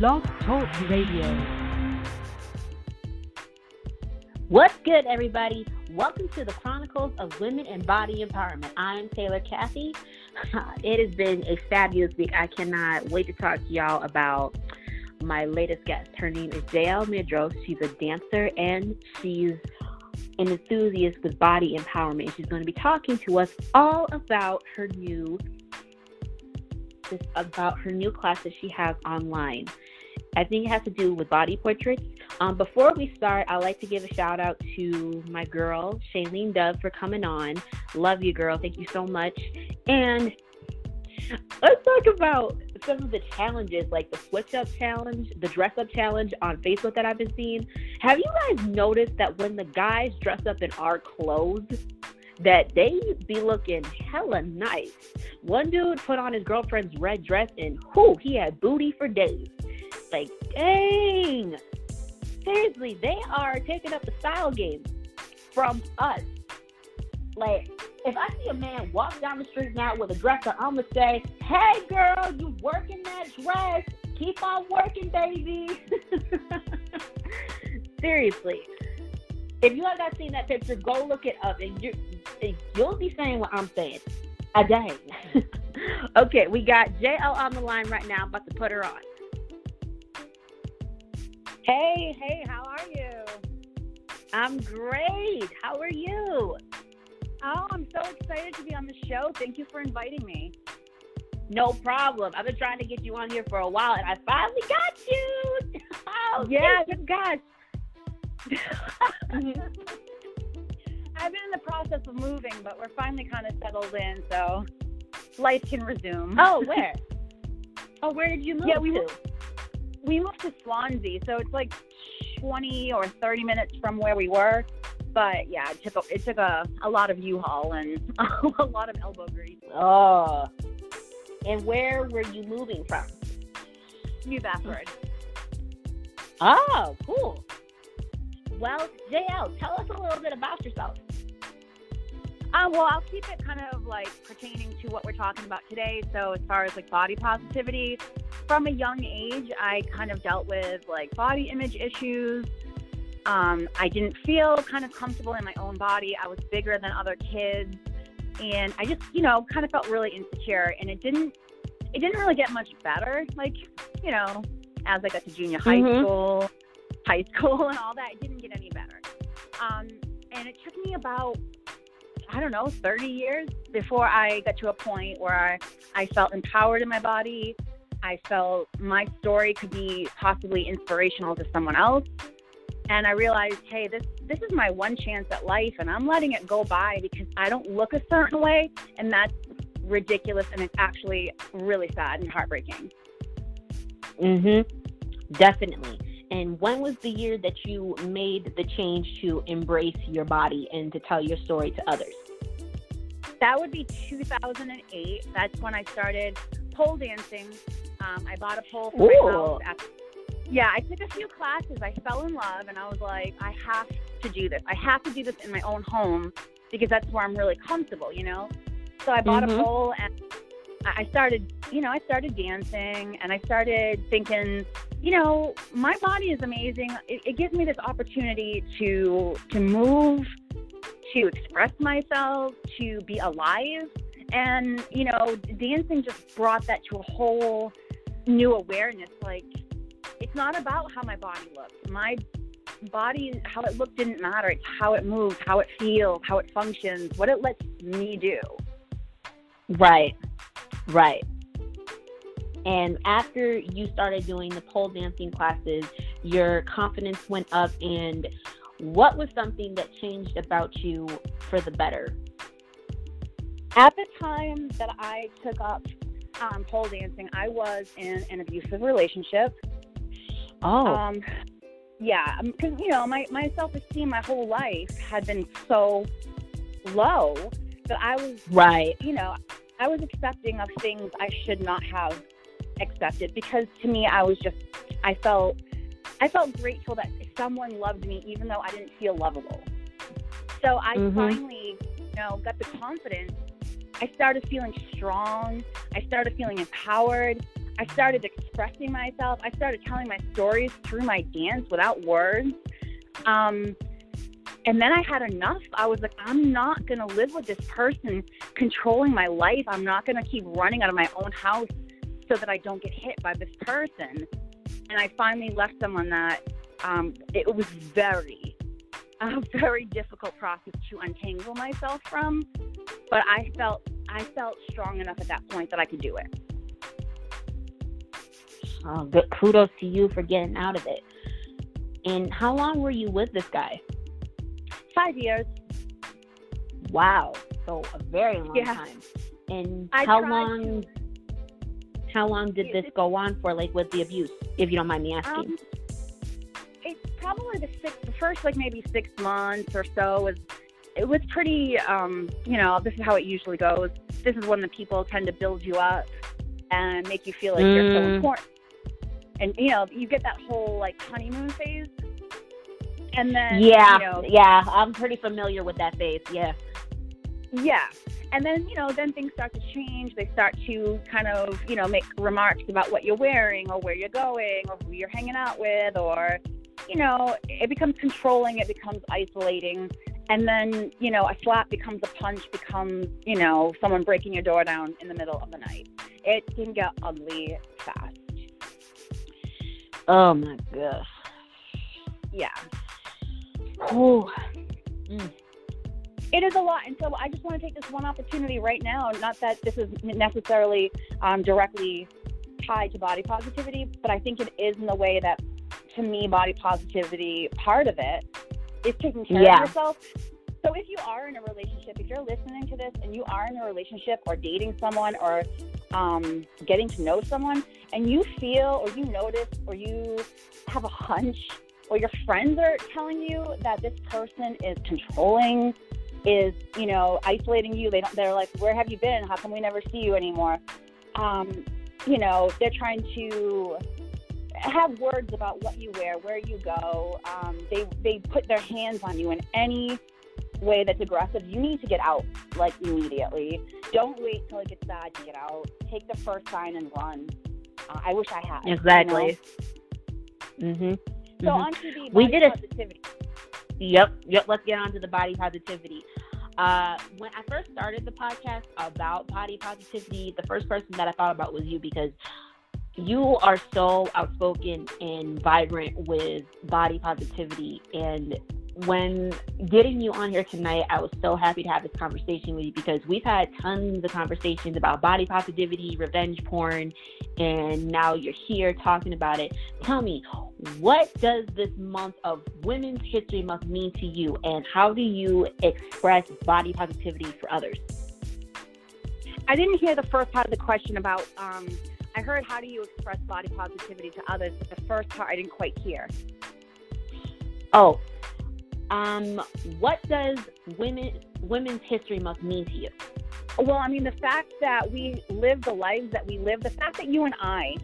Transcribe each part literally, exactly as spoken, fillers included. Love Talk Radio. What's good, everybody? Welcome to the Chronicles of Women and Body Empowerment. I'm Taylor Cathy. It has been a fabulous week. I cannot wait to talk to y'all about my latest guest. Her name is J L Medeiros. She's a dancer and she's an enthusiast with body empowerment. She's going to be talking to us all about her new about her new class that she has online. I think it has to do with body portraits. Um, before we start, I'd like to give a shout out to my girl, Shailene Dove, for coming on. Love you, girl. Thank you so much. And let's talk about some of the challenges, like the switch up challenge, the dress up challenge on Facebook that I've been seeing. Have you guys noticed that when the guys dress up in our clothes, that they be looking hella nice? One dude put on his girlfriend's red dress and whoo, he had booty for days. Like, dang. Seriously, they are taking up the style game from us. Like, if I see a man walk down the street now with a dresser, I'm going to say, hey, girl, you working that dress. Keep on working, baby. Seriously. If you have not seen that picture, go look it up, and you, you'll be saying what I'm saying. A dang. Okay, we got J L on the line right now. I'm about to put her on. Hey, hey, how are you? I'm great. How are you? Oh, I'm so excited to be on the show. Thank you for inviting me. No problem. I've been trying to get you on here for a while, and I finally got you. Oh, yes, gosh. Mm-hmm. I've been in the process of moving, but we're finally kind of settled in, so life can resume. Oh, where? oh, where did you move yeah, we to? Moved, we moved to Swansea, so it's like twenty or thirty minutes from where we were. But, yeah, it took a, it took a, a lot of U-Haul and a lot of elbow grease. Oh. And where were you moving from? New Bedford. Oh, cool. Well, J L, tell us a little bit about yourself. Um, well, I'll keep it kind of like pertaining to what we're talking about today. So as far as like body positivity, from a young age, I kind of dealt with like body image issues. Um, I didn't feel kind of comfortable in my own body. I was bigger than other kids. And I just, you know, kind of felt really insecure. And it didn't, it didn't really get much better. Like, you know, as I got to junior high mm-hmm. school. high school and all that, it didn't get any better. Um, and it took me about, I don't know, thirty years before I got to a point where I, I felt empowered in my body. I felt my story could be possibly inspirational to someone else. And I realized, hey, this, this is my one chance at life, and I'm letting it go by because I don't look a certain way, and that's ridiculous, and it's actually really sad and heartbreaking. Mm-hmm. Definitely. And when was the year that you made the change to embrace your body and to tell your story to others? That would be two thousand eight. That's when I started pole dancing. Um, I bought a pole for Ooh. my house. After, yeah, I took a few classes. I fell in love, and I was like, I have to do this. I have to do this in my own home because that's where I'm really comfortable, you know? So I bought mm-hmm. a pole, and I started, you know, I started dancing, and I started thinking, you know, my body is amazing. It, it gives me this opportunity to to move, to express myself, to be alive. And, you know, dancing just brought that to a whole new awareness. Like, it's not about how my body looked. My body, how it looked didn't matter. It's how it moves, how it feels, how it functions, what it lets me do. Right, right. And after you started doing the pole dancing classes, your confidence went up. And what was something that changed about you for the better? At the time that I took up um, pole dancing, I was in an abusive relationship. Oh. Um, yeah, because, you know, my, my self-esteem my whole life had been so low that I was, right. you know, I was accepting of things I should not have accepted, because to me I was just I felt I felt grateful that someone loved me even though I didn't feel lovable. So I mm-hmm. finally, you know, got the confidence. I started feeling strong. I started feeling empowered. I started expressing myself. I started telling my stories through my dance without words. Um, and then I had enough. I was like, I'm not going to live with this person controlling my life. I'm not going to keep running out of my own house so that I don't get hit by this person. And I finally left someone that um, it was very, a very difficult process to untangle myself from. But I felt I felt strong enough at that point that I could do it. Oh, good. Kudos to you for getting out of it. And how long were you with this guy? Five years. Wow. So a very long yeah. time. And I how long to... how long did this go on for, like, with the abuse, if you don't mind me asking? Um, it's probably the, six, the first, like, maybe six months or so. Was, it was pretty, um, you know, this is how it usually goes. This is when the people tend to build you up and make you feel like mm. you're so important. And, you know, you get that whole, like, honeymoon phase. And then, yeah, you know, yeah, I'm pretty familiar with that phase, yeah. Yeah. And then, you know, then things start to change. They start to kind of, you know, make remarks about what you're wearing or where you're going or who you're hanging out with, or, you know, it becomes controlling. It becomes isolating. And then, you know, a slap becomes a punch, becomes, you know, someone breaking your door down in the middle of the night. It can get ugly fast. Oh, my gosh. Yeah. Oh. Mm. It is a lot, and so I just want to take this one opportunity right now, not that this is necessarily um, directly tied to body positivity, but I think it is in the way that, to me, body positivity, part of it is taking care yeah. of yourself. So if you are in a relationship, if you're listening to this and you are in a relationship or dating someone or um, getting to know someone, and you feel or you notice or you have a hunch or your friends are telling you that this person is controlling, is, you know, isolating you. They don't, they're like, where have you been? How come we never see you anymore? Um, you know, they're trying to have words about what you wear, where you go. Um, they, they put their hands on you in any way that's aggressive. You need to get out, like, immediately. Don't wait till it gets bad to get out. Take the first sign and run. Uh, I wish I had. Exactly. You know? Mm-hmm. So mm-hmm. on T V, we did positivity. A- Yep, yep. Let's get on to the body positivity. Uh, when I first started the podcast about body positivity, the first person that I thought about was you, because you are so outspoken and vibrant with body positivity. And when getting you on here tonight, I was so happy to have this conversation with you, because we've had tons of conversations about body positivity, revenge porn, and now you're here talking about it. Tell me, what does this month of Women's History Month mean to you, and how do you express body positivity for others? I didn't hear the first part of the question about, um, I heard how do you express body positivity to others, but the first part I didn't quite hear. Oh. Um, what does women, Women's History Month mean to you? Well, I mean, the fact that we live the lives that we live, the fact that you and I,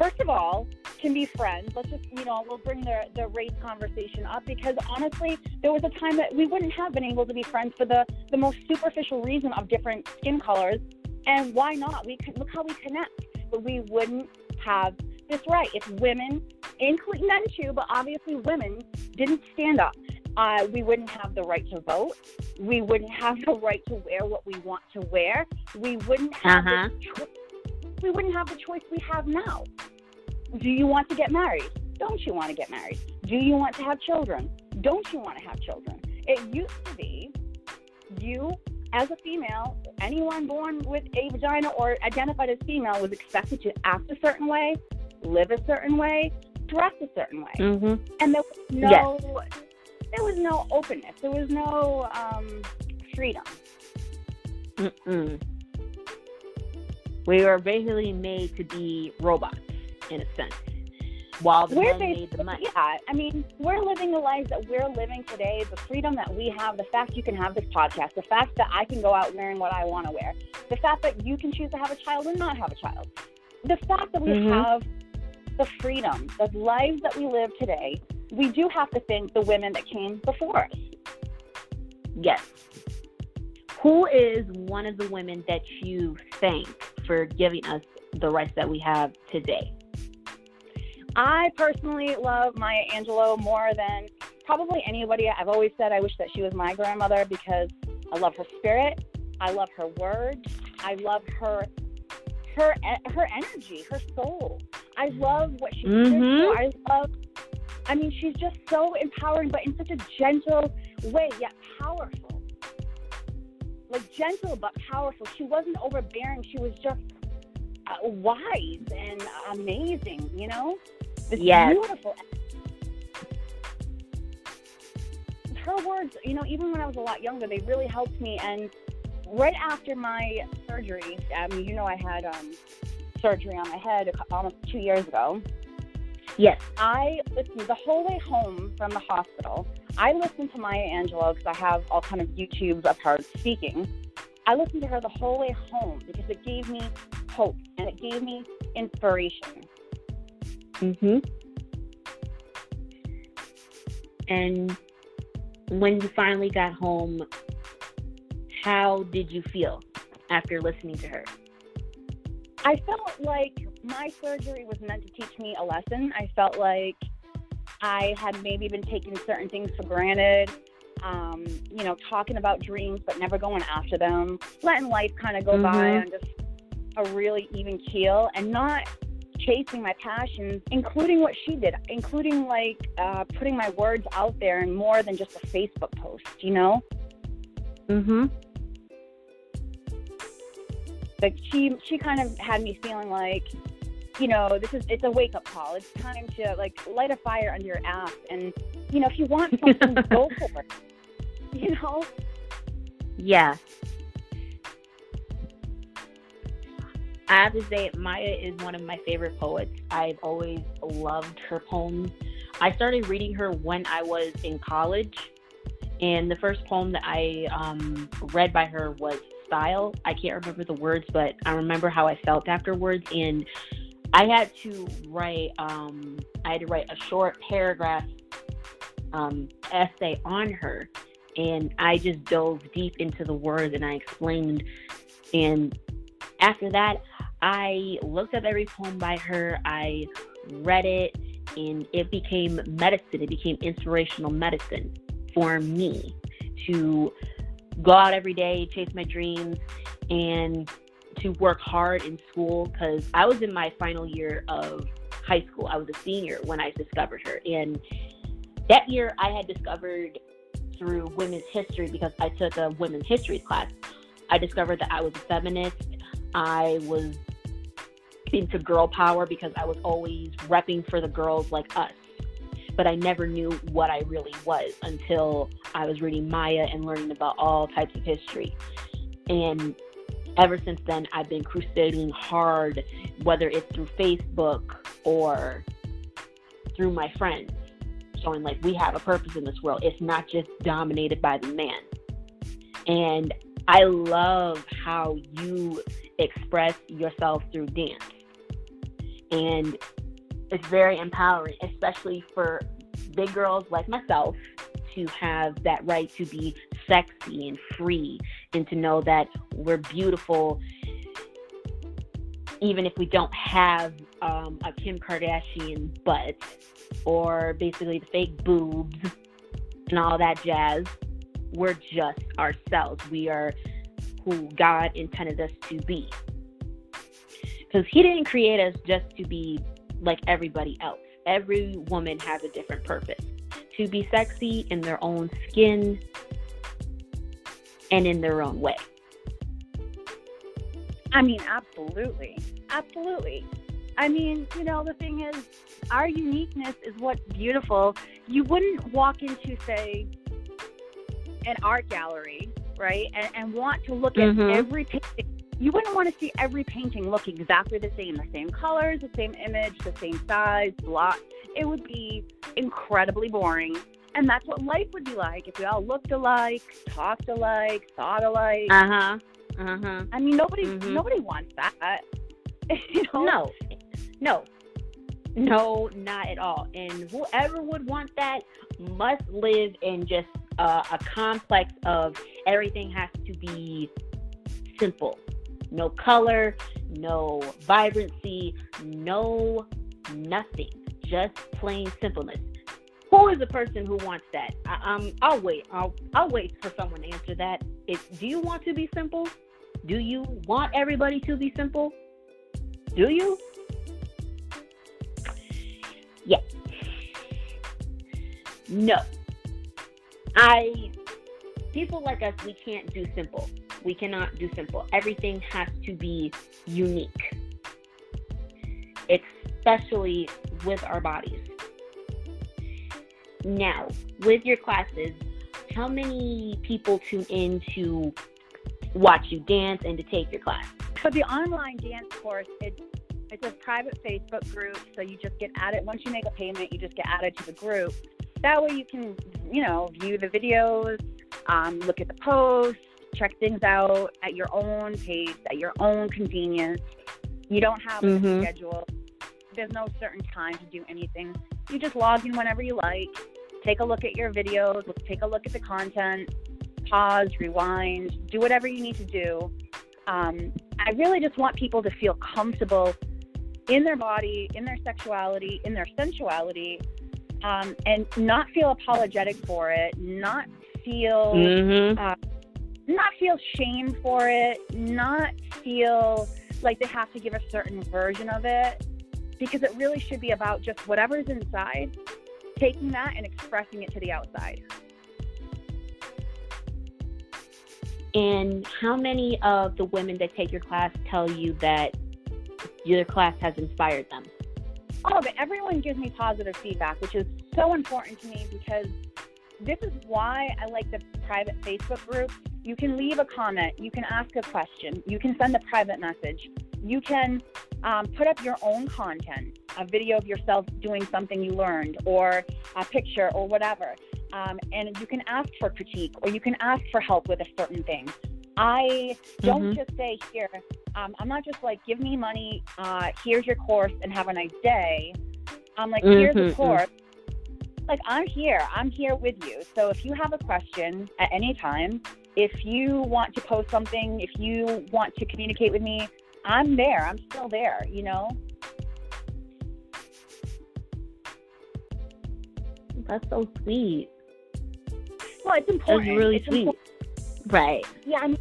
first of all, can be friends. Let's just, you know, we'll bring the, the race conversation up, because honestly, there was a time that we wouldn't have been able to be friends for the, the most superficial reason of different skin colors. And why not? We could, look how we connect, but we wouldn't have this right if women, including men too, but obviously women, didn't stand up. Uh, we wouldn't have the right to vote. We wouldn't have the right to wear what we want to wear. We wouldn't have uh-huh. the cho- we wouldn't have the choice we have now. Do you want to get married? Don't you want to get married? Do you want to have children? Don't you want to have children? It used to be you, as a female, anyone born with a vagina or identified as female was expected to act a certain way, live a certain way, dress a certain way. Mm-hmm. And there was no... Yes. There was no openness. There was no um, freedom. Mm-mm. We were basically made to be robots, in a sense, while the men made the money. Yeah, I mean, we're living the lives that we're living today, the freedom that we have, the fact you can have this podcast, the fact that I can go out wearing what I want to wear, the fact that you can choose to have a child or not have a child, the fact that we mm-hmm. have the freedom, the lives that we live today. We do have to thank the women that came before us. Yes. Who is one of the women that you thank for giving us the rest that we have today. I personally love Maya Angelou more than probably anybody. I've always said I wish that she was my grandmother because I love her spirit. I love her words. I love her her her energy, her soul. I love what she does. Mm-hmm. I love. I mean, she's just so empowering, but in such a gentle way, yet powerful. Like gentle but powerful. She wasn't overbearing. She was just uh, wise and amazing. You know, it's yes. beautiful. Her words, you know, even when I was a lot younger, they really helped me. And right after my surgery, I mean, you know, I had um, surgery on my head almost two years ago. Yes. I listened the whole way home from the hospital. I listened to Maya Angelou because I have all kind of YouTubes of her speaking. I listened to her the whole way home because it gave me hope and it gave me inspiration. Mm-hmm. And when you finally got home, how did you feel after listening to her? I felt like my surgery was meant to teach me a lesson. I felt like I had maybe been taking certain things for granted, um, you know, talking about dreams but never going after them, letting life kind of go mm-hmm. by on just a really even keel and not chasing my passions, including what she did, including like uh, putting my words out there and more than just a Facebook post, you know? Mm-hmm. Like she, she kind of had me feeling like, you know, this is, it's a wake up call. It's time to like light a fire under your ass. And, you know, if you want something, go for it, you know? Yeah. I have to say, Maya is one of my favorite poets. I've always loved her poems. I started reading her when I was in college. And the first poem that I um, read by her was Style. I can't remember the words, but I remember how I felt afterwards. And I had to write, um, I had to write a short paragraph um, essay on her. And I just dove deep into the words and I explained. And after that, I looked up every poem by her. I read it and it became medicine. It became inspirational medicine for me to go out every day, chase my dreams, and to work hard in school because I was in my final year of high school. I was a senior when I discovered her. And that year I had discovered through women's history because I took a women's history class. I discovered that I was a feminist. I was into girl power because I was always repping for the girls like us. But I never knew what I really was until I was reading Maya and learning about all types of history. And ever since then, I've been crusading hard, whether it's through Facebook or through my friends, showing like we have a purpose in this world. It's not just dominated by the man. And I love how you express yourself through dance. And it's very empowering, especially for big girls like myself to have that right to be sexy and free and to know that we're beautiful even if we don't have um, a Kim Kardashian butt or basically the fake boobs and all that jazz. We're just ourselves. We are who God intended us to be. Because he didn't create us just to be like everybody else. Every woman has a different purpose. To be sexy in their own skin and in their own way. I mean, absolutely. Absolutely. I mean, you know, the thing is, our uniqueness is what's beautiful. You wouldn't walk into, say, an art gallery, right, and, and want to look mm-hmm. at every painting. You wouldn't want to see every painting look exactly the same, the same colors, the same image, the same size, blah. It would be incredibly boring. And that's what life would be like if we all looked alike, talked alike, thought alike. Uh-huh. Uh-huh. I mean, nobody mm-hmm. nobody wants that. You know? No. No. No, not at all. And whoever would want that must live in just uh, a complex of everything has to be simple. No color, no vibrancy, no nothing, just plain simpleness. Who is the person who wants that? I, um, I'll wait. I'll, I'll wait for someone to answer that. If, do you want to be simple? Do you want everybody to be simple? Do you? Yes. No. I, people like us, we can't do simple. We cannot do simple. Everything has to be unique, especially with our bodies. Now, with your classes, how many people tune in to watch you dance and to take your class? So the online dance course, it's, it's a private Facebook group, so you just get added. Once you make a payment, you just get added to the group. That way you can, you know, view the videos, um, look at the posts, check things out at your own pace, at your own convenience. You don't have mm-hmm. a schedule. There's no certain time to do anything. You just log in whenever you like. Take a look at your videos, take a look at the content, pause, rewind, do whatever you need to do. Um, I really just want people to feel comfortable in their body, in their sexuality, in their sensuality, um, and not feel apologetic for it, not feel mm-hmm. uh, not feel shame for it, not feel like they have to give a certain version of it, because it really should be about just whatever's inside, taking that and expressing it to the outside. And how many of the women that take your class tell you that your class has inspired them? Oh, but everyone gives me positive feedback, which is so important to me, because this is why I like the private Facebook group. You can leave a comment. You can ask a question. You can send a private message. You can um, put up your own content, a video of yourself doing something you learned, or a picture, or whatever. Um, and you can ask for critique, or you can ask for help with a certain thing. I don't mm-hmm. just say, here, um, I'm not just like, give me money, uh, here's your course, and have a nice day. I'm like, mm-hmm. here's the course. Mm-hmm. Like, I'm here. I'm here with you. So if you have a question at any time, if you want to post something, if you want to communicate with me, I'm there. I'm still there, you know? That's so sweet. Well, it's important. That's really it's sweet. Important. Right. Yeah, I mean,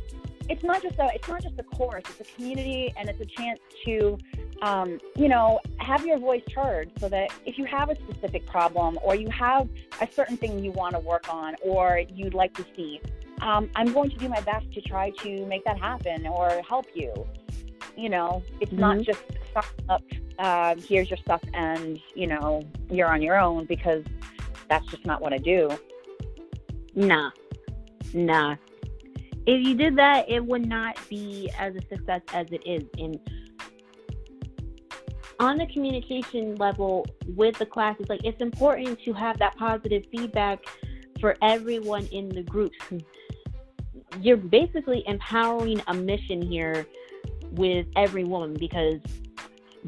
it's not just a it's not just a course. It's a community, and it's a chance to, um, you know, have your voice heard, so that if you have a specific problem, or you have a certain thing you want to work on, or you'd like to see, um, I'm going to do my best to try to make that happen or help you. You know, it's mm-hmm. not just up. Uh, here's your stuff, and you know, you're on your own, because that's just not what I do. Nah. Nah. If you did that, it would not be as a success as it is. And on the communication level with the classes, like, it's important to have that positive feedback for everyone in the group. You're basically empowering a mission here with every woman, because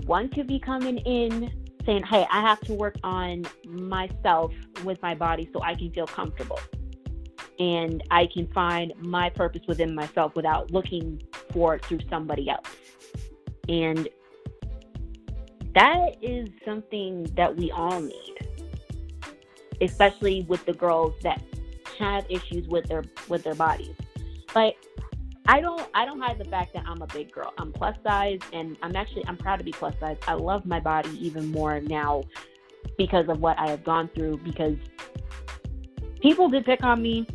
one could be coming in saying, hey, I have to work on myself with my body so I can feel comfortable, and I can find my purpose within myself without looking for it through somebody else. And that is something that we all need, especially with the girls that have issues with their with their bodies. Like, I don't I don't hide the fact that I'm a big girl. I'm plus size, and I'm actually I'm proud to be plus size. I love my body even more now because of what I have gone through, because people did pick on me,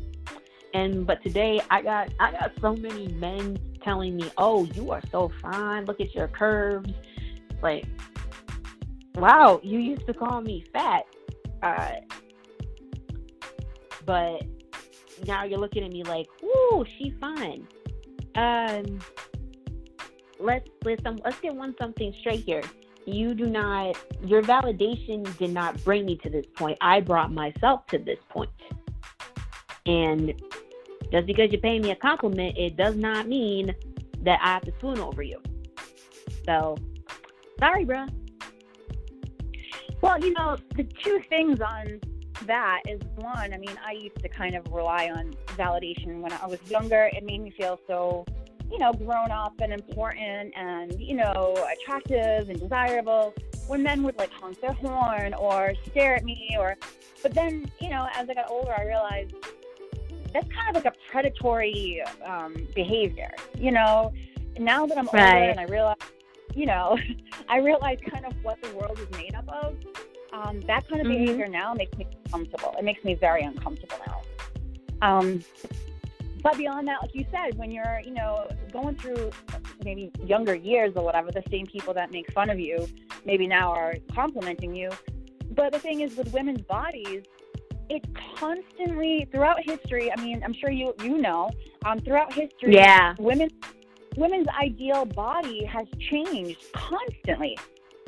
and but today I got I got so many men telling me, "Oh, you are so fine. Look at your curves." Like, wow, you used to call me fat. Uh, but now you're looking at me like, "Ooh, she's fine." Um, let's let's um, let's get one something straight here. You do not, your validation did not bring me to this point. I brought myself to this point. And just because you're paying me a compliment, it does not mean that I have to swoon over you. So, sorry, bruh. Well, you know, the two things on that is, one, I mean, I used to kind of rely on validation when I was younger. It made me feel so you know, grown up and important and, you know, attractive and desirable, when men would, like, honk their horn or stare at me or, but then, you know, as I got older, I realized that's kind of like a predatory um, behavior, you know. Now that I'm older right. and I realize, you know, I realize kind of what the world is made up of, um, that kind of mm-hmm. behavior now makes me uncomfortable. It makes me very uncomfortable now. Um, but beyond that, like you said, when you're, you know, going through maybe younger years or whatever, the same people that make fun of you maybe now are complimenting you. But the thing is, with women's bodies, it's constantly, throughout history, I mean, I'm sure you you know, um, throughout history, yeah. women, women's ideal body has changed constantly.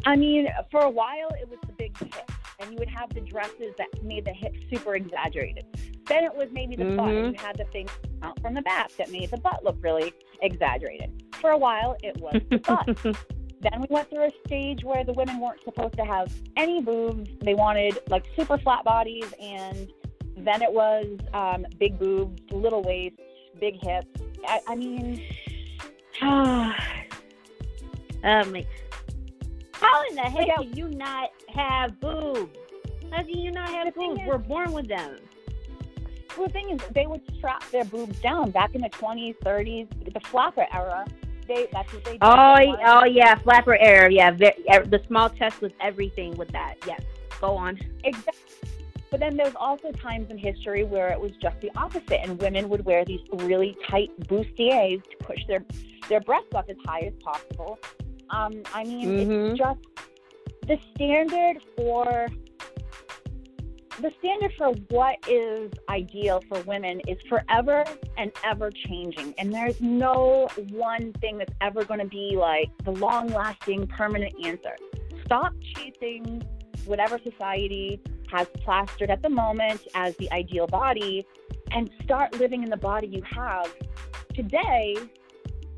I mean, for a while, it was the big hips, and you would have the dresses that made the hips super exaggerated. Then it was maybe the mm-hmm. butt, and you had the thing out from the back that made the butt look really exaggerated. For a while, it was the butt. Then we went through a stage where the women weren't supposed to have any boobs. They wanted, like, super flat bodies, and then it was um, big boobs, little waist, big hips. I, I mean, oh, um, how in the heck do you not have boobs? How do you not have boobs? We're born with them. Well, the thing is, they would strap their boobs down back in the twenties, thirties, the flapper era. They, that's what they did. Oh, oh yeah, flapper era. Yeah, very, the small chest was everything with that. Yes, go on. Exactly. But then there's also times in history where it was just the opposite, and women would wear these really tight bustiers to push their their breasts up as high as possible. Um, I mean, mm-hmm. it's just the standard for the standard for what is ideal for women is forever and ever changing. And there's no one thing that's ever going to be like the long lasting permanent answer. Stop chasing whatever society has plastered at the moment as the ideal body and start living in the body you have today,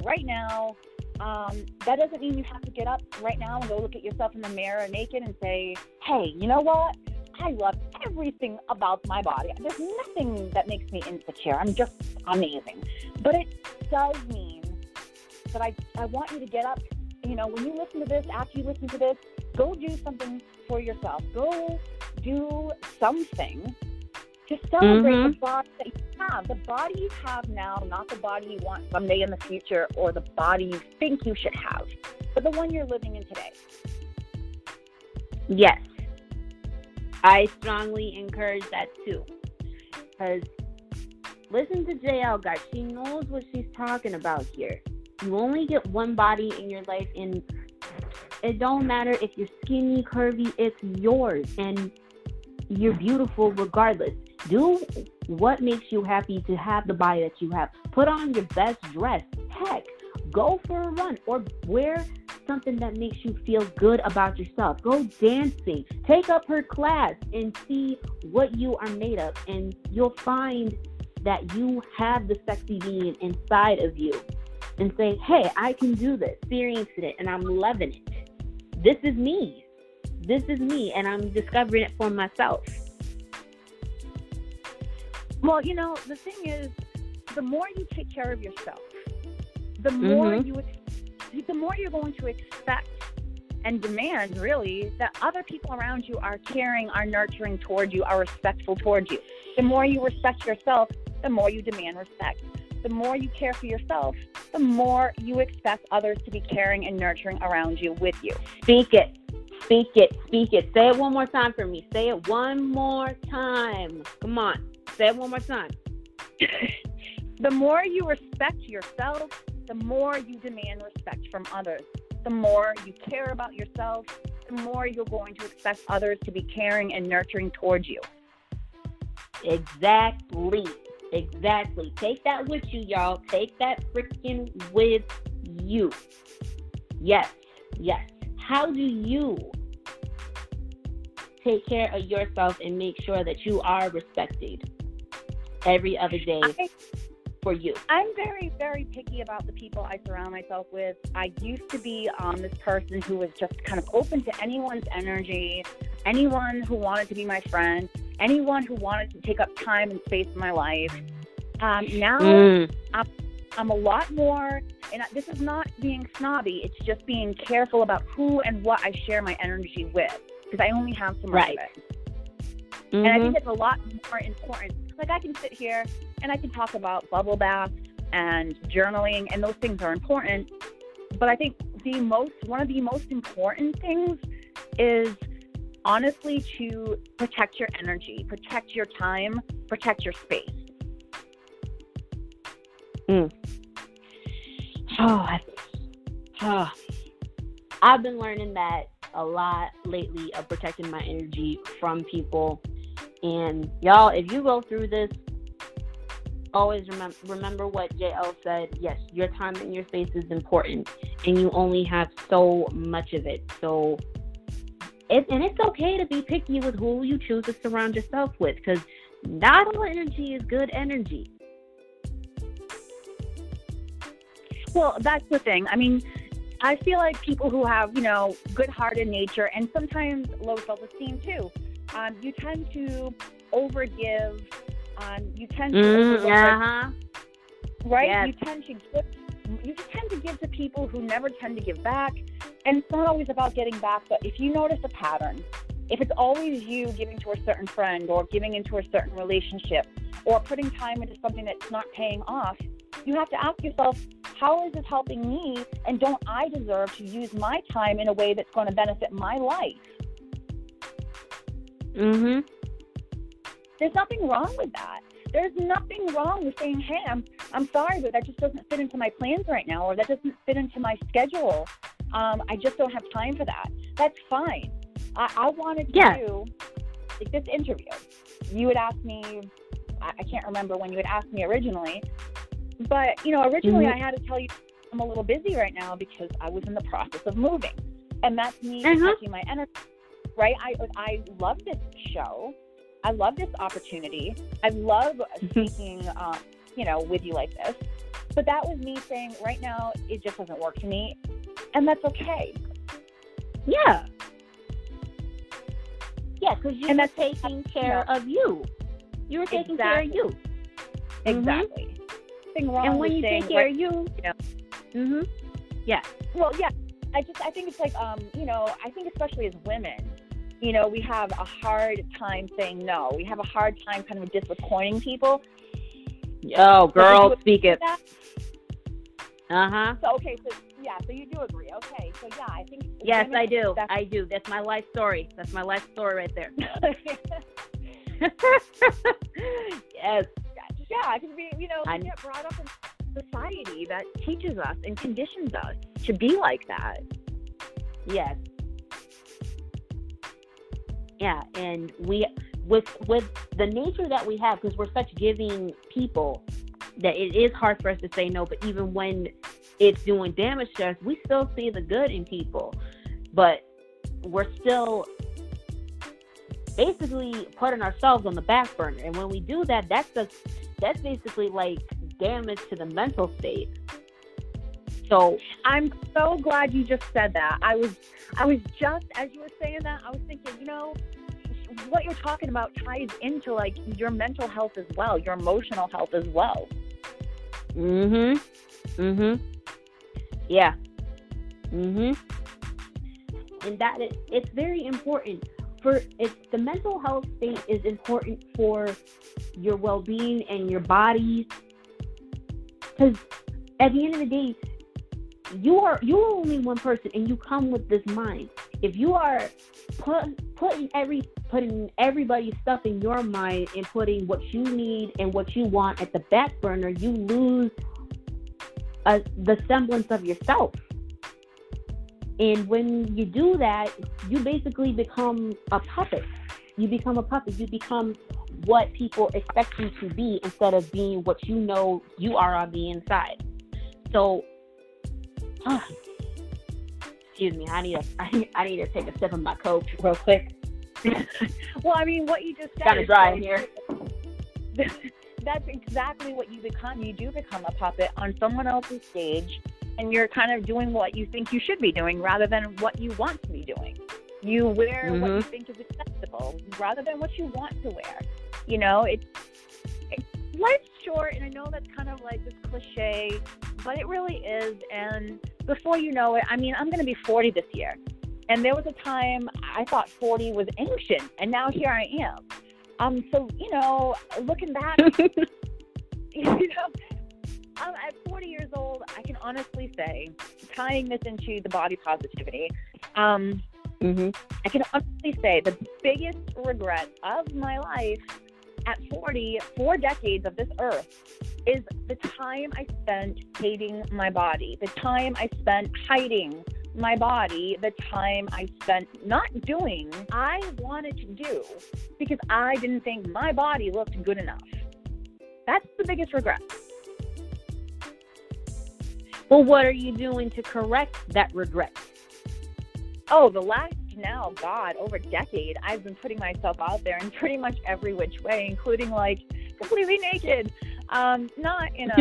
right now. Um, that doesn't mean you have to get up right now and go look at yourself in the mirror naked and say, hey, you know what? I love everything about my body. There's nothing that makes me insecure. I'm just amazing. But it does mean that I, I want you to get up, you know, when you listen to this, after you listen to this, go do something for yourself. Go do something to celebrate mm-hmm. the body that you have. The body you have now, not the body you want someday in the future or the body you think you should have, but the one you're living in today. Yes. I strongly encourage that too, because listen to J L, guys. She knows what she's talking about here. You only get one body in your life, and it don't matter if you're skinny, curvy, it's yours, and you're beautiful regardless. Do what makes you happy to have the body that you have. Put on your best dress. Heck, go for a run or wear something that makes you feel good about yourself. Go dancing. Take up her class and see what you are made of, and you'll find that you have the sexy being inside of you and say, hey, I can do this, experience it, and I'm loving it. This is me. This is me, and I'm discovering it for myself. Well, you know, the thing is, the more you take care of yourself, the more mm-hmm. you experience the more you're going to expect and demand, really, that other people around you are caring, are nurturing toward you, are respectful toward you. The more you respect yourself, the more you demand respect. The more you care for yourself, the more you expect others to be caring and nurturing around you with you. Speak it. Speak it. Speak it. Say it one more time for me. Say it one more time. Come on. Say it one more time. The more you respect yourself, the more you demand respect from others. The more you care about yourself, the more you're going to expect others to be caring and nurturing towards you. Exactly. Exactly. Take that with you, y'all. Take that freaking with you. Yes. Yes. How do you take care of yourself and make sure that you are respected every other day? I- For you. I'm very, very picky about the people I surround myself with. I used to be um, this person who was just kind of open to anyone's energy, anyone who wanted to be my friend, anyone who wanted to take up time and space in my life. Um, now mm. I'm, I'm a lot more And this is not being snobby. It's just being careful about who and what I share my energy with, because I only have so much right. of it. Mm-hmm. And I think it's a lot more important. Like, I can sit here and I can talk about bubble baths and journaling, and those things are important. But I think the most, one of the most important things is honestly to protect your energy, protect your time, protect your space. Mm. Oh, oh, I've been learning that a lot lately, of protecting my energy from people. And y'all, if you go through this, always remember, remember what J L said. Yes, your time and your space is important, and you only have so much of it. So, it, and it's okay to be picky with who you choose to surround yourself with, because not all energy is good energy. Well, that's the thing. I mean, I feel like people who have, you know, good heart in nature, and sometimes low self-esteem too, um, you tend to overgive. Um, you tend to mm, overgive, uh-huh. right? Yes. You tend to give, you tend to give to people who never tend to give back, and it's not always about getting back. But if you notice a pattern, if it's always you giving to a certain friend or giving into a certain relationship or putting time into something that's not paying off, you have to ask yourself, how is this helping me, and don't I deserve to use my time in a way that's going to benefit my life? Mm-hmm. There's nothing wrong with that. There's nothing wrong with saying, hey, I'm, I'm sorry, but that just doesn't fit into my plans right now, or that doesn't fit into my schedule. Um, I just don't have time for that. That's fine. I, I wanted to yeah. do, like, this interview. You had asked me, I, I can't remember when you had asked me originally, but, you know, originally mm-hmm. I had to tell you I'm a little busy right now because I was in the process of moving. And that's me uh-huh. touching my energy, right? I I love this show. I love this opportunity. I love speaking, um, you know, with you like this. But that was me saying, right now, it just doesn't work for me. And that's okay. Yeah. Yeah, because you and were taking care no. of you. You were taking exactly. care of you. Exactly. Mm-hmm. Wrong and when you take care of you, you know, mm-hmm. yeah. Well, yeah. I just I think it's like um you know I think especially as women, you know, we have a hard time saying no. We have a hard time kind of disappointing people. Oh, girl, so speak it. Uh huh. So okay, so yeah, so you do agree, okay? So yeah, I think. Yes, I do. I do. That's my life story. That's my life story right there. Yes. Yeah, because we, you know, we get brought up in society that teaches us and conditions us to be like that. Yes. Yeah, and we, with with the nature that we have, because we're such giving people, that it is hard for us to say no. But even when it's doing damage to us, we still see the good in people. But we're still basically putting ourselves on the back burner. And when we do that, that's the That's basically like damage to the mental state. So I'm so glad you just said that. I was, I was just, as you were saying that, I was thinking, you know, what you're talking about ties into like your mental health as well, your emotional health as well. Mm-hmm. Mm-hmm. Yeah. Mm-hmm. And that is, it's very important. For it's the mental health state is important for your well-being and your body, because at the end of the day, you are you're only one person, and you come with this mind. If you are put, putting every putting everybody's stuff in your mind and putting what you need and what you want at the back burner, you lose a, the semblance of yourself. And when you do that, you basically become a puppet. You become a puppet. You become what people expect you to be, instead of being what you know you are on the inside. So, uh, excuse me, I need, a, I, I need to take a sip of my Coke real quick. Well, I mean, what you just said. Kind of dry in here. That's exactly what you become. You do become a puppet on someone else's stage. And you're kind of doing what you think you should be doing rather than what you want to be doing. You wear mm-hmm. what you think is acceptable rather than what you want to wear. You know, it's, it's life's sure, and I know that's kind of like this cliche, but it really is. And before you know it, I mean, I'm going to be forty this year. And there was a time I thought forty was ancient, and now here I am. Um, so, you know, looking back, you know, I'm at forty years old, I can honestly say, tying this into the body positivity, um, mm-hmm. I can honestly say the biggest regret of my life at forty, four decades of this earth, is the time I spent hating my body, the time I spent hiding my body, the time I spent not doing what I wanted to do because I didn't think my body looked good enough. That's the biggest regret. Well, what are you doing to correct that regret? Oh, the last now, God, over a decade, I've been putting myself out there in pretty much every which way, including like completely naked. Um, not in a...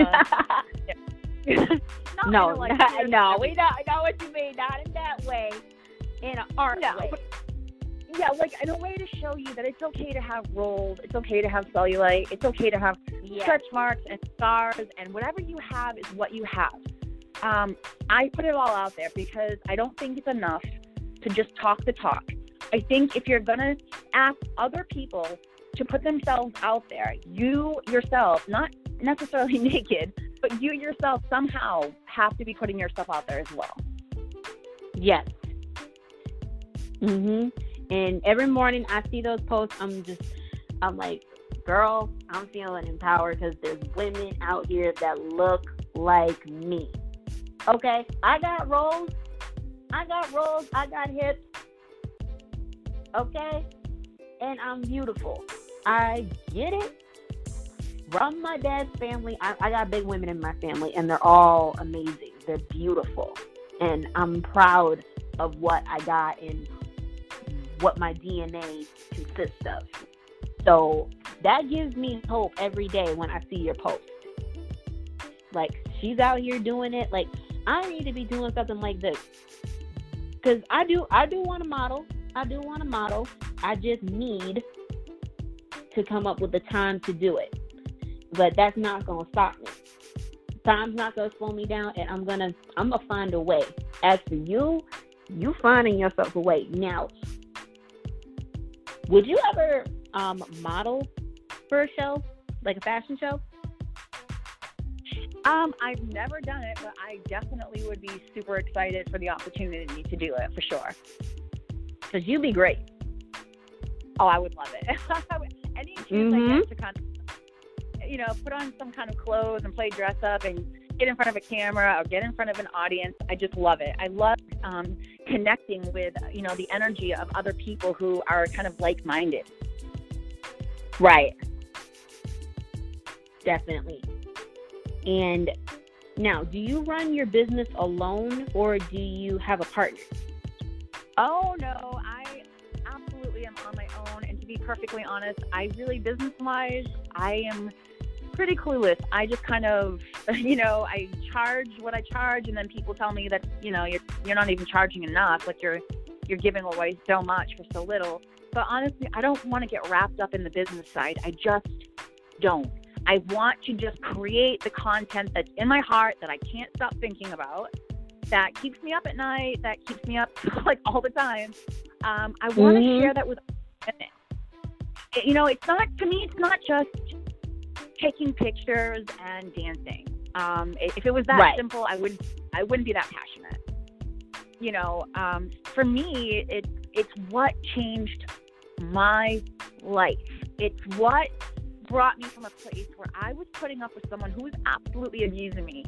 not no, in a, like, not, no, we know, I know what you mean. Not in that way. In an art no, way. But, yeah, like in a way to show you that it's okay to have rolls. It's okay to have cellulite. It's okay to have yes. stretch marks and scars, and whatever you have is what you have. Um, I put it all out there because I don't think it's enough to just talk the talk. I think if you're going to ask other people to put themselves out there, you yourself, not necessarily naked, but you yourself somehow have to be putting yourself out there as well. Yes. Mm-hmm. And every morning I see those posts, I'm just, I'm like, girl, I'm feeling empowered because there's women out here that look like me. Okay, I got rolls. I got rolls, I got hips, okay? And I'm beautiful. I get it. From my dad's family, I, I got big women in my family, and they're all amazing. They're beautiful. And I'm proud of what I got and what my D N A consists of. So that gives me hope every day when I see your post. Like, she's out here doing it. Like, I need to be doing something like this. Because I do, I do want to model. I do want to model. I just need to come up with the time to do it. But that's not going to stop me. Time's not going to slow me down, and I'm going to I'm gonna find a way. As for you, you finding yourself a way. Now, would you ever um, model for a show, like a fashion show? Um, I've never done it, but I definitely would be super excited for the opportunity to do it, for sure. Because you'd be great. Oh, I would love it. Any excuse mm-hmm. I get to kind of, you know, put on some kind of clothes and play dress up and get in front of a camera or get in front of an audience, I just love it. I love um, connecting with, you know, the energy of other people who are kind of like-minded. Right. Definitely. And now, do you run your business alone or do you have a partner? Oh, no, I absolutely am on my own. And to be perfectly honest, I really, business-wise, I am pretty clueless. I just kind of, you know, I charge what I charge. And then people tell me that, you know, you're, you're not even charging enough. Like you're, you're giving away so much for so little. But honestly, I don't want to get wrapped up in the business side. I just don't. I want to just create the content that's in my heart that I can't stop thinking about, that keeps me up at night, that keeps me up like all the time. Um, I want to mm-hmm. share that with women. It, you know, it's not, to me, it's not just taking pictures and dancing. Um, if it was that right. simple, I would, I wouldn't be that passionate. You know, um, for me, it's it's what changed my life. It's what brought me from a place where I was putting up with someone who was absolutely abusing me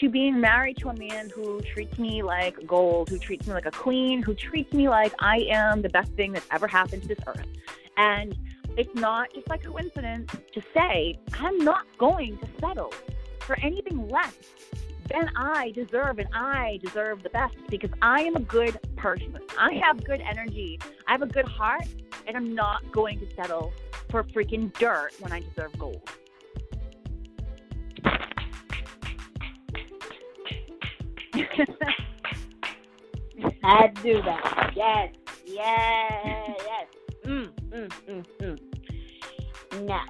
to being married to a man who treats me like gold, who treats me like a queen, who treats me like I am the best thing that's ever happened to this earth. And it's not just by coincidence to say I'm not going to settle for anything less than I deserve, and I deserve the best because I am a good person. I have good energy. I have a good heart, and I'm not going to settle for freaking dirt when I deserve gold. I do that. Yes. Yeah. Yes. Mm, mm, mm, mm. Now,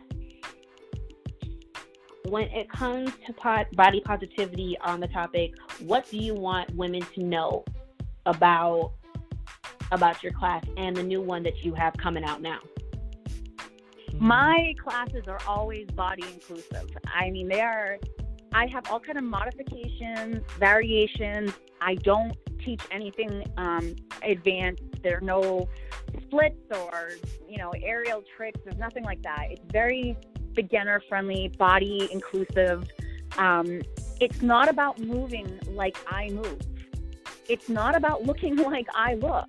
when it comes to pot, body positivity on the topic, what do you want women to know about about your class and the new one that you have coming out now? My classes are always body inclusive. I mean, they are, I have all kind of modifications, variations. I don't teach anything um, advanced. There are no splits or, you know, aerial tricks. There's nothing like that. It's very beginner friendly, body inclusive. Um, it's not about moving like I move. It's not about looking like I look.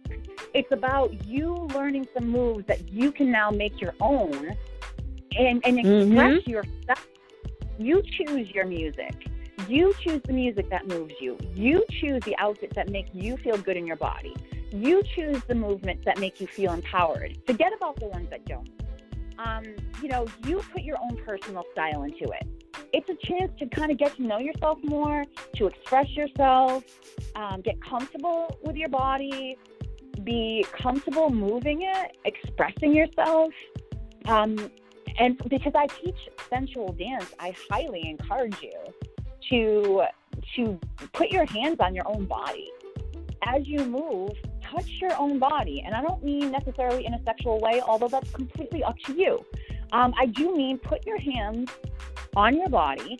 It's about you learning some moves that you can now make your own and, and express mm-hmm. yourself. You choose your music. You choose the music that moves you. You choose the outfits that make you feel good in your body. You choose the movements that make you feel empowered. Forget about the ones that don't. Um, you know, you put your own personal style into it. It's a chance to kind of get to know yourself more, to express yourself, um, get comfortable with your body, be comfortable moving it, expressing yourself. Um, and because I teach sensual dance, I highly encourage you to to put your hands on your own body. As you move, touch your own body. And I don't mean necessarily in a sexual way, although that's completely up to you. Um, I do mean put your hands on your body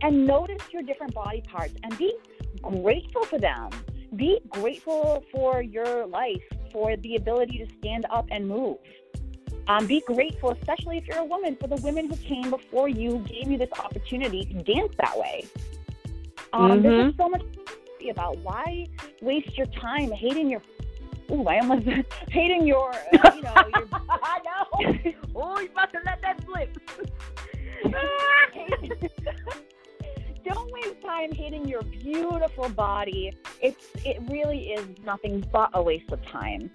and notice your different body parts and be grateful for them. Be grateful for your life, for the ability to stand up and move. Um, be grateful, especially if you're a woman, for the women who came before you, gave you this opportunity to dance that way. Um, mm-hmm. There's so much about why waste your time hating your, ooh, I almost hating your, uh, you know, your, I know, oh, you're about to let that slip. Don't waste time hating your beautiful body. It's it really is nothing but a waste of time.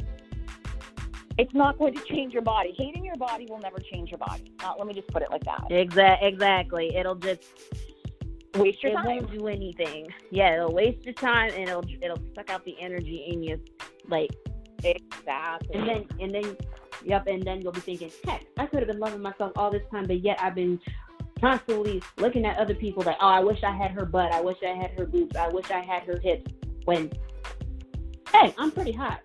It's not going to change your body. Hating your body will never change your body. Uh, let me just put it like that. Exactly. Exactly. It'll just waste your it time. It won't do anything. Yeah, it'll waste your time and it'll it'll suck out the energy in you. Like exactly. And then and then yep. And then you'll be thinking, heck, I could have been loving myself all this time, but yet I've been constantly looking at other people like, oh, I wish I had her butt. I wish I had her boobs. I wish I had her hips. When, hey, I'm pretty hot.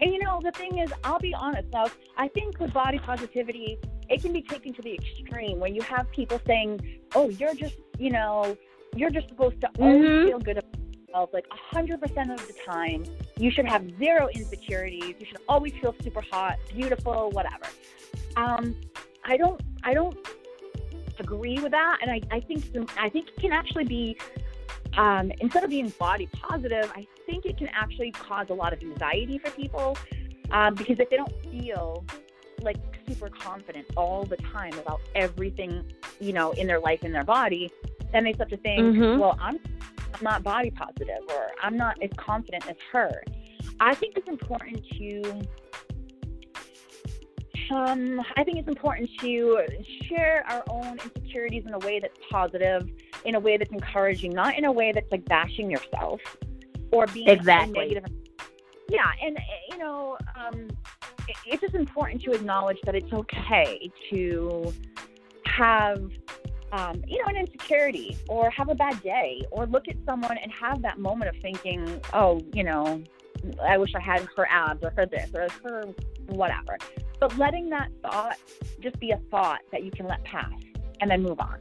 And, you know, the thing is, I'll be honest. Now, I think with body positivity, it can be taken to the extreme when you have people saying, oh, you're just, you know, you're just supposed to always mm-hmm. feel good about yourself. Like one hundred percent of the time, you should have zero insecurities. You should always feel super hot, beautiful, whatever. Um, I don't I don't agree with that. And I, I think some, I think it can actually be, um, instead of being body positive, I think it can actually cause a lot of anxiety for people um, because if they don't feel like super confident all the time about everything, you know, in their life, in their body, then they start to think, mm-hmm. well, I'm, I'm not body positive or I'm not as confident as her. I think it's important to... Um, I think it's important to share our own insecurities in a way that's positive, in a way that's encouraging, not in a way that's like bashing yourself or being exactly. negative. Yeah, and you know, um, it, it's just important to acknowledge that it's okay to have, um, you know, an insecurity or have a bad day or look at someone and have that moment of thinking, oh, you know, I wish I had her abs or her this or her whatever. But letting that thought just be a thought that you can let pass and then move on.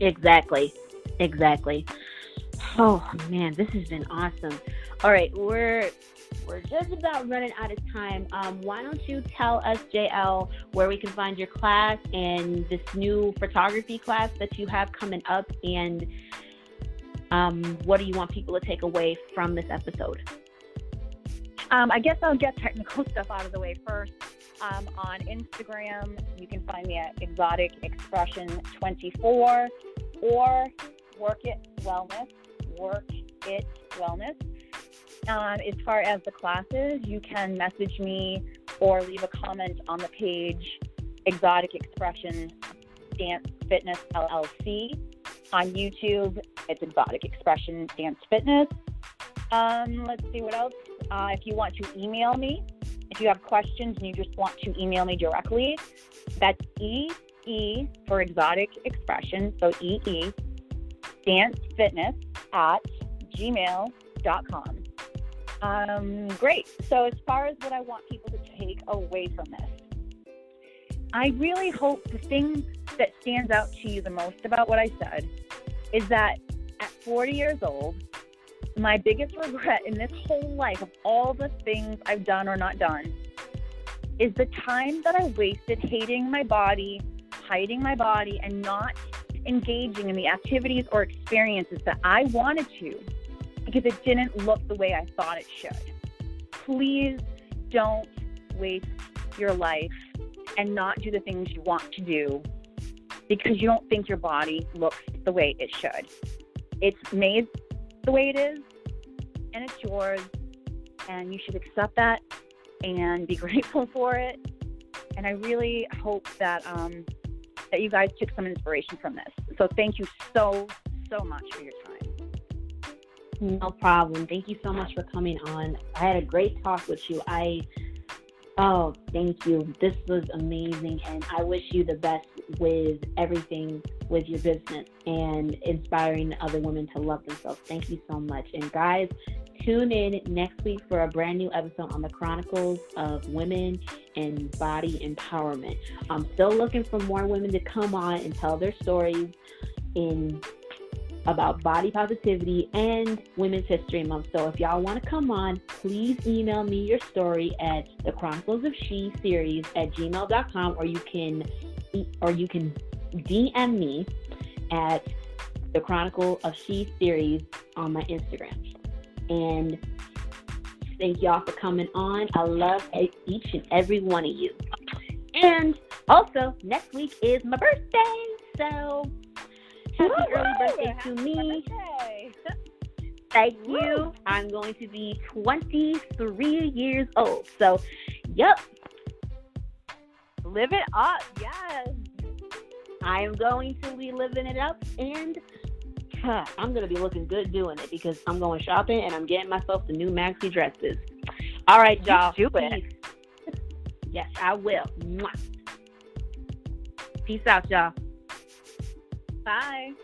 Exactly. Exactly. Oh, man, this has been awesome. All right, we're we're just about running out of time. Um, why don't you tell us, J L, where we can find your class and this new photography class that you have coming up, and um, what do you want people to take away from this episode? Um, I guess I'll get technical stuff out of the way first. Um, on Instagram, you can find me at exotic expression twenty-four or Work It Wellness, Work It Wellness. Um, as far as the classes, you can message me or leave a comment on the page Exotic Expression Dance Fitness L L C. On YouTube, it's Exotic Expression Dance Fitness. Um, let's see what else. Uh, if you want to email me, if you have questions and you just want to email me directly, that's E E for Exotic Expression, so E E, Dance Fitness at gmail dot com. Um, great. So as far as what I want people to take away from this, I really hope the thing that stands out to you the most about what I said is that at forty years old, my biggest regret in this whole life of all the things I've done or not done is the time that I wasted hating my body, hiding my body, and not engaging in the activities or experiences that I wanted to because it didn't look the way I thought it should. Please don't waste your life and not do the things you want to do because you don't think your body looks the way it should. It's made the way it is, and it's yours, and you should accept that and be grateful for it. And I really hope that um, that you guys took some inspiration from this. So thank you so, so much for your time. No problem. Thank you so much for coming on. I had a great talk with you. I, oh, thank you. This was amazing, and I wish you the best with everything with your business and inspiring other women to love themselves. Thank you so much. And guys, tune in next week for a brand new episode on the Chronicles of Women and Body Empowerment. I'm still looking for more women to come on and tell their stories in about body positivity and Women's History Month. So if y'all want to come on, please email me your story at the Chronicles of She series at gmail dot com, or you can or you can D M me at the Chronicle of She series on my Instagram. And thank y'all for coming on. I love each and every one of you. And also, next week is my birthday. So, happy Woo-hoo! early birthday to happy me. Birthday. Thank Woo. you. I'm going to be twenty-three years old. So, yep. Live it up. Yes. I am going to be living it up, and huh, I'm going to be looking good doing it because I'm going shopping and I'm getting myself the new maxi dresses. All right, y'all. Do it. Yes, I will. Mwah. Peace out, y'all. Bye.